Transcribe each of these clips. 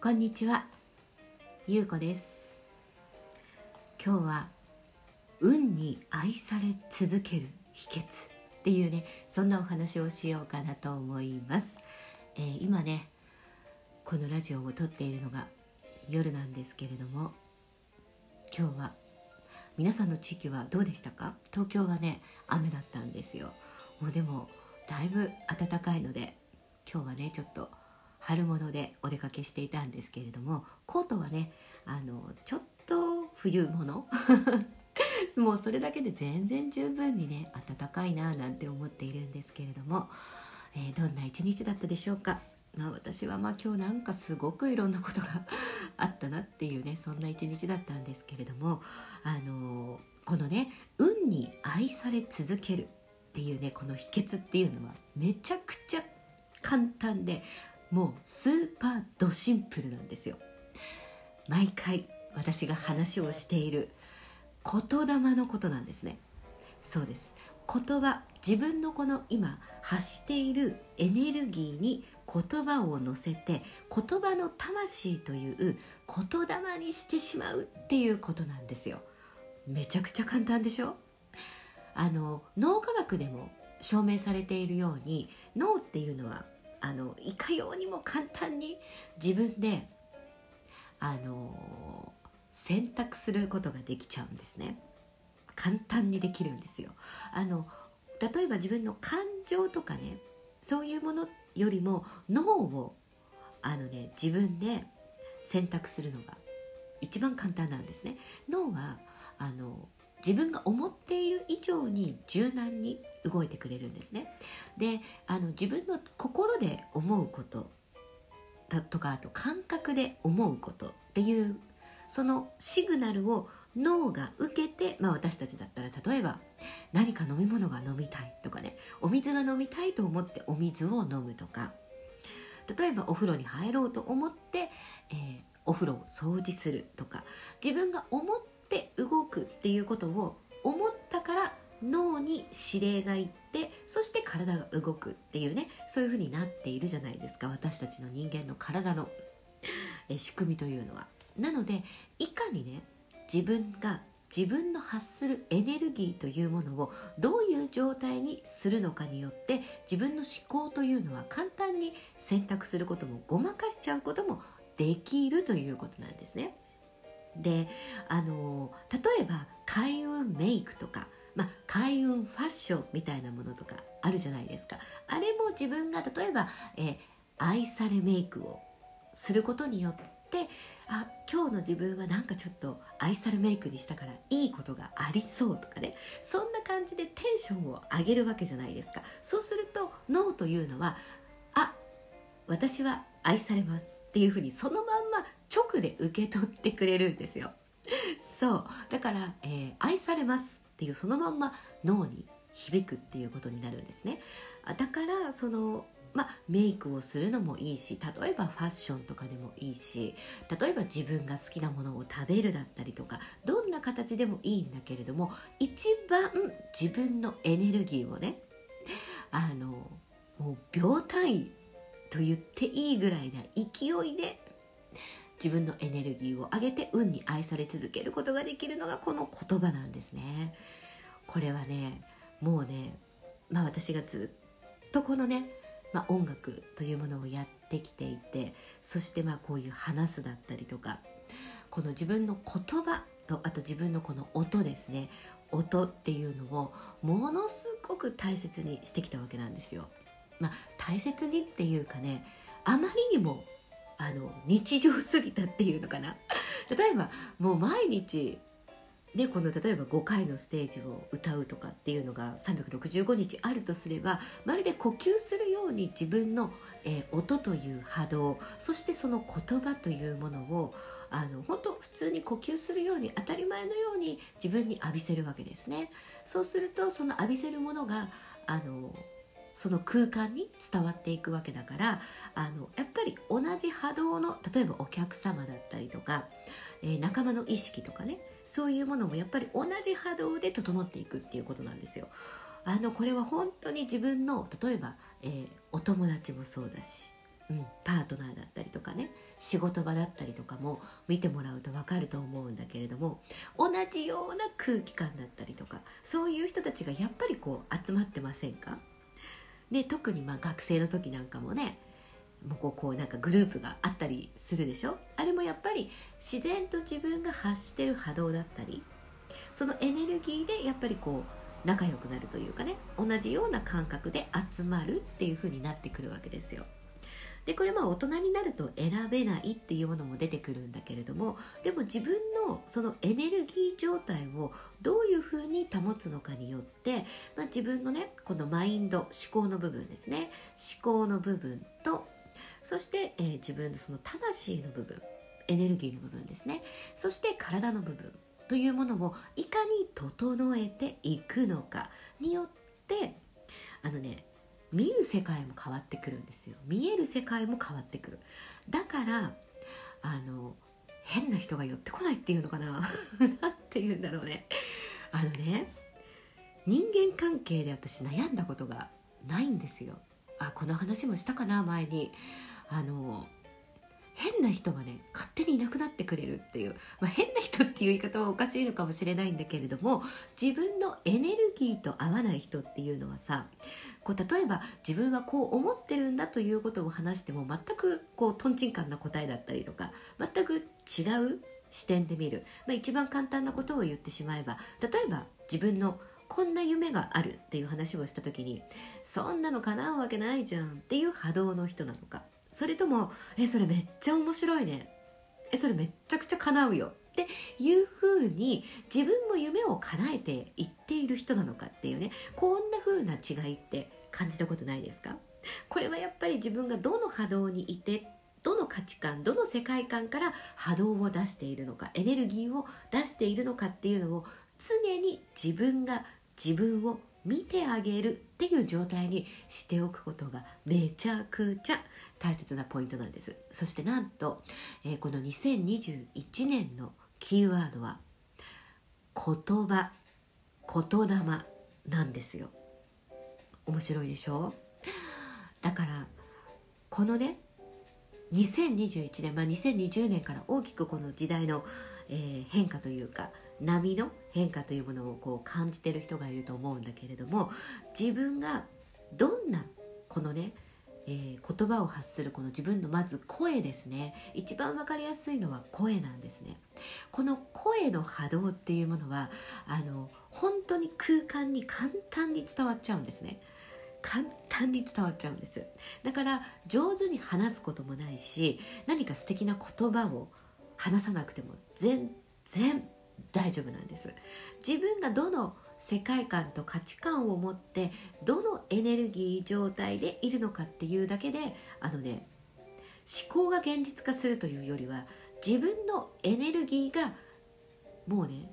こんにちは、ゆうこです。今日は運に愛され続ける秘訣っていうね、そんなお話をしようかなと思います。今ね、このラジオを撮っているのが夜なんですけれども、今日は皆さんの地域はどうでしたか？東京はね、雨だったんですよ。もうでもだいぶ暖かいので、今日はねちょっと春物でお出かけしていたんですけれども、コートはねちょっと冬物もうそれだけで全然十分にね暖かいななんて思っているんですけれども、どんな一日だったでしょうか？私は今日なんかすごくいろんなことがあったなっていうね、そんな一日だったんですけれども、このね運に愛され続けるっていうね、この秘訣っていうのはめちゃくちゃ簡単で、もうスーパードシンプルなんですよ。毎回私が話をしている言霊のことなんですね。そうです、言葉、自分のこの今発しているエネルギーに言葉を乗せて、言葉の魂という言霊にしてしまうっていうことなんですよ。めちゃくちゃ簡単でしょ？脳科学でも証明されているように、脳っていうのはいかようにも簡単に自分で選択することができちゃうんですね。簡単にできるんですよ。例えば自分の感情とかね、そういうものよりも脳を自分で選択するのが一番簡単なんですね。脳は自分が思っている以上に柔軟に動いてくれるんですね。で、自分の心で思うことだとか、あと感覚で思うことっていうそのシグナルを脳が受けて、私たちだったら例えば何か飲み物が飲みたいとかね、お水が飲みたいと思ってお水を飲むとか、例えばお風呂に入ろうと思って、お風呂を掃除するとか、自分が思って動くっていうことを思ったから脳に指令がいって、そして体が動くっていうね、そういう風になっているじゃないですか、私たちの人間の体の仕組みというのは。なので、いかにね自分が自分の発するエネルギーというものをどういう状態にするのかによって、自分の思考というのは簡単に選択することもごまかしちゃうこともできるということなんですね。で、例えば開運メイクとか、開運ファッションみたいなものとかあるじゃないですか。あれも自分が例えば、愛されメイクをすることによって、今日の自分はなんかちょっと愛されメイクにしたからいいことがありそうとかね、そんな感じでテンションを上げるわけじゃないですか。そうすると脳というのは、私は愛されますっていうふうにそのまんま直で受け取ってくれるんですよ。そうだから、愛されますっていうそのまんま脳に響くっていうことになるんですね。だからメイクをするのもいいし、例えばファッションとかでもいいし、例えば自分が好きなものを食べるだったりとか、どんな形でもいいんだけれども、一番自分のエネルギーをね、もう秒単位と言っていいぐらいな勢いで自分のエネルギーを上げて、運に愛され続けることができるのがこの言葉なんですね。これはねもうね、私がずっとこのね音楽というものをやってきていて、そしてこういう話すだったりとか、この自分の言葉と、あと自分のこの音ですね、音っていうのをものすごく大切にしてきたわけなんですよ。大切にっていうかね、あまりにも日常すぎたっていうのかな。例えばもう毎日で、例えば5回のステージを歌うとかっていうのが365日あるとすれば、まるで呼吸するように自分の、音という波動、そしてその言葉というものを本当普通に呼吸するように、当たり前のように自分に浴びせるわけですね。そうするとその浴びせるものがその空間に伝わっていくわけだから、やっぱり同じ波動の、例えばお客様だったりとか、仲間の意識とかね、そういうものもやっぱり同じ波動で整っていくっていうことなんですよ。これは本当に自分の、例えば、お友達もそうだし、パートナーだったりとかね、仕事場だったりとかも見てもらうと分かると思うんだけれども、同じような空気感だったりとか、そういう人たちがやっぱりこう集まってませんか？で、特にまあ学生の時なんかもね、もうこうなんかグループがあったりするでしょ。あれもやっぱり自然と自分が発してる波動だったり、そのエネルギーでやっぱりこう仲良くなるというかね、同じような感覚で集まるっていう風になってくるわけですよ。でこれは大人になると選べないっていうものも出てくるんだけれども、でも自分のそのエネルギー状態をどういうふうに保つのかによって、自分のねこのマインド、思考の部分ですね、思考の部分と、そして、自分のその魂の部分、エネルギーの部分ですね、そして体の部分というものをいかに整えていくのかによって、見る世界も変わってくるんですよ。見える世界も変わってくる。だから変な人が寄ってこないっていうのかななんていうんだろうね。人間関係で私悩んだことがないんですよ。この話もしたかな、前に。変な人がね勝手にいなくなってくれるっていう、変な人っていう言い方はおかしいのかもしれないんだけれども、自分のエネルギーと合わない人っていうのはさ、こう例えば自分はこう思ってるんだということを話しても全くこうとんちんかんな答えだったりとか、全く違う視点で見る、一番簡単なことを言ってしまえば、例えば自分のこんな夢があるっていう話をした時に、そんなの叶うわけないじゃんっていう波動の人なのか、それともそれめっちゃ面白いね、それめっちゃくちゃ叶うよっていう風に自分も夢を叶えていっている人なのかっていうね、こんな風な違いって感じたことないですか？これはやっぱり自分がどの波動にいて、どの価値観、どの世界観から波動を出しているのか、エネルギーを出しているのかっていうのを常に自分が自分を見てあげるっていう状態にしておくことがめちゃくちゃ大切なポイントなんです。そしてなんと、この2021年のキーワードは言葉、言霊なんですよ。面白いでしょ？だからこのね2021年、2020年から大きくこの時代の、変化というか波の変化というものをこう感じている人がいると思うんだけれども、自分がどんなこのね、言葉を発するこの自分のまず声ですね、一番わかりやすいのは声なんですね。この声の波動っていうものは本当に空間に簡単に伝わっちゃうんですね。だから上手に話すこともないし、何か素敵な言葉を話さなくても全然大丈夫なんです。自分がどの世界観と価値観を持って、どのエネルギー状態でいるのかっていうだけで、思考が現実化するというよりは、自分のエネルギーがもうね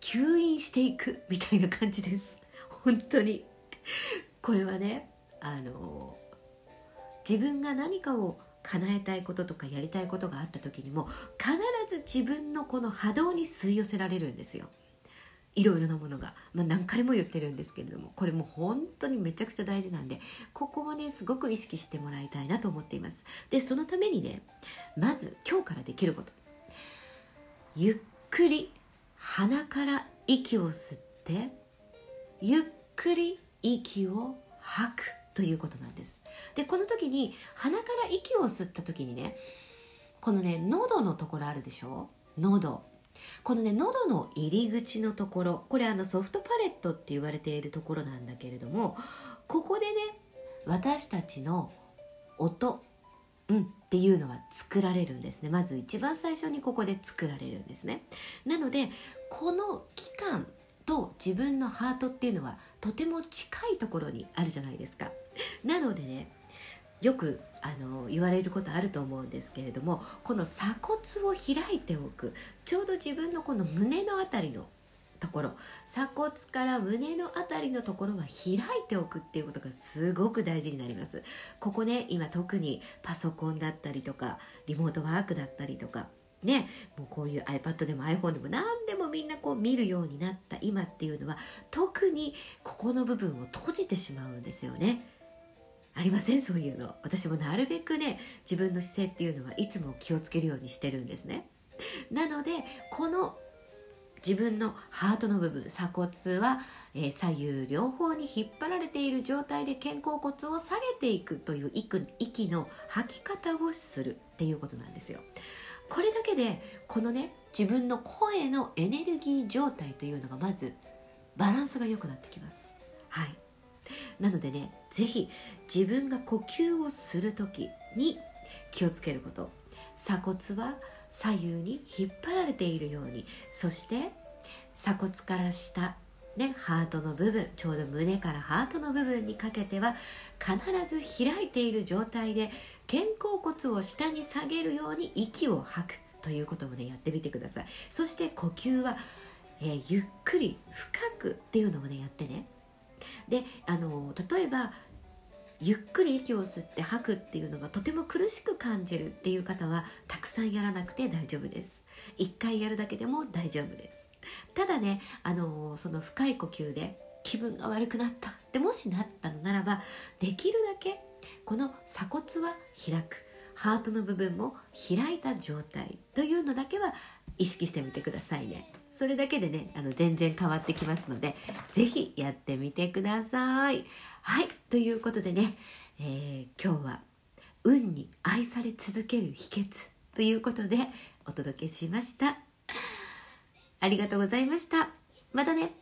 吸引していくみたいな感じです。本当にこれはね自分が何かを叶えたいこととかやりたいことがあった時にも、必ず自分のこの波動に吸い寄せられるんですよ、いろいろなものが。何回も言ってるんですけれども、これも本当にめちゃくちゃ大事なんで、ここをねすごく意識してもらいたいなと思っています。でそのためにね、まず今日からできること、ゆっくり鼻から息を吸ってゆっくり息を吐くということなんです。でこの時に鼻から息を吸った時にね、このね喉のところあるでしょ、喉、このね喉の入り口のところ、これソフトパレットって言われているところなんだけれども、ここでね私たちの音、っていうのは作られるんですね。まず一番最初にここで作られるんですね。なのでこの器官と自分のハートっていうのはとても近いところにあるじゃないですか。なのでね、よく言われることあると思うんですけれども、この鎖骨を開いておく、ちょうど自分のこの胸のあたりのところ、鎖骨から胸のあたりのところは開いておくっていうことがすごく大事になります。ここね、今特にパソコンだったりとかリモートワークだったりとかね、もうこういう iPad でも iPhone でも何でもみんなこう見るようになった今っていうのは、特にここの部分を閉じてしまうんですよね。ありませんそういうの。私もなるべくね、自分の姿勢っていうのはいつも気をつけるようにしてるんですね。なのでこの自分のハートの部分、鎖骨は、左右両方に引っ張られている状態で肩甲骨を下げていくという息の吐き方をするっていうことなんですよ。これだけでこのね、自分の声のエネルギー状態というのがまずバランスが良くなってきます。はい、なのでね、ぜひ自分が呼吸をするときに気をつけること、鎖骨は左右に引っ張られているように、そして鎖骨から下、ね、ハートの部分、ちょうど胸からハートの部分にかけては必ず開いている状態で肩甲骨を下に下げるように息を吐くということもね、やってみてください。そして呼吸は、ゆっくり深くっていうのもね、やってね。で、例えばゆっくり息を吸って吐くっていうのがとても苦しく感じるっていう方はたくさんやらなくて大丈夫です。1回やるだけでも大丈夫です。ただね、その深い呼吸で気分が悪くなったってもしなったのならば、できるだけこの鎖骨は開く、ハートの部分も開いた状態というのだけは意識してみてくださいね。それだけでね、全然変わってきますので、ぜひやってみてください。はい、ということでね、今日は運に愛され続ける秘訣ということでお届けしました。ありがとうございました。またね。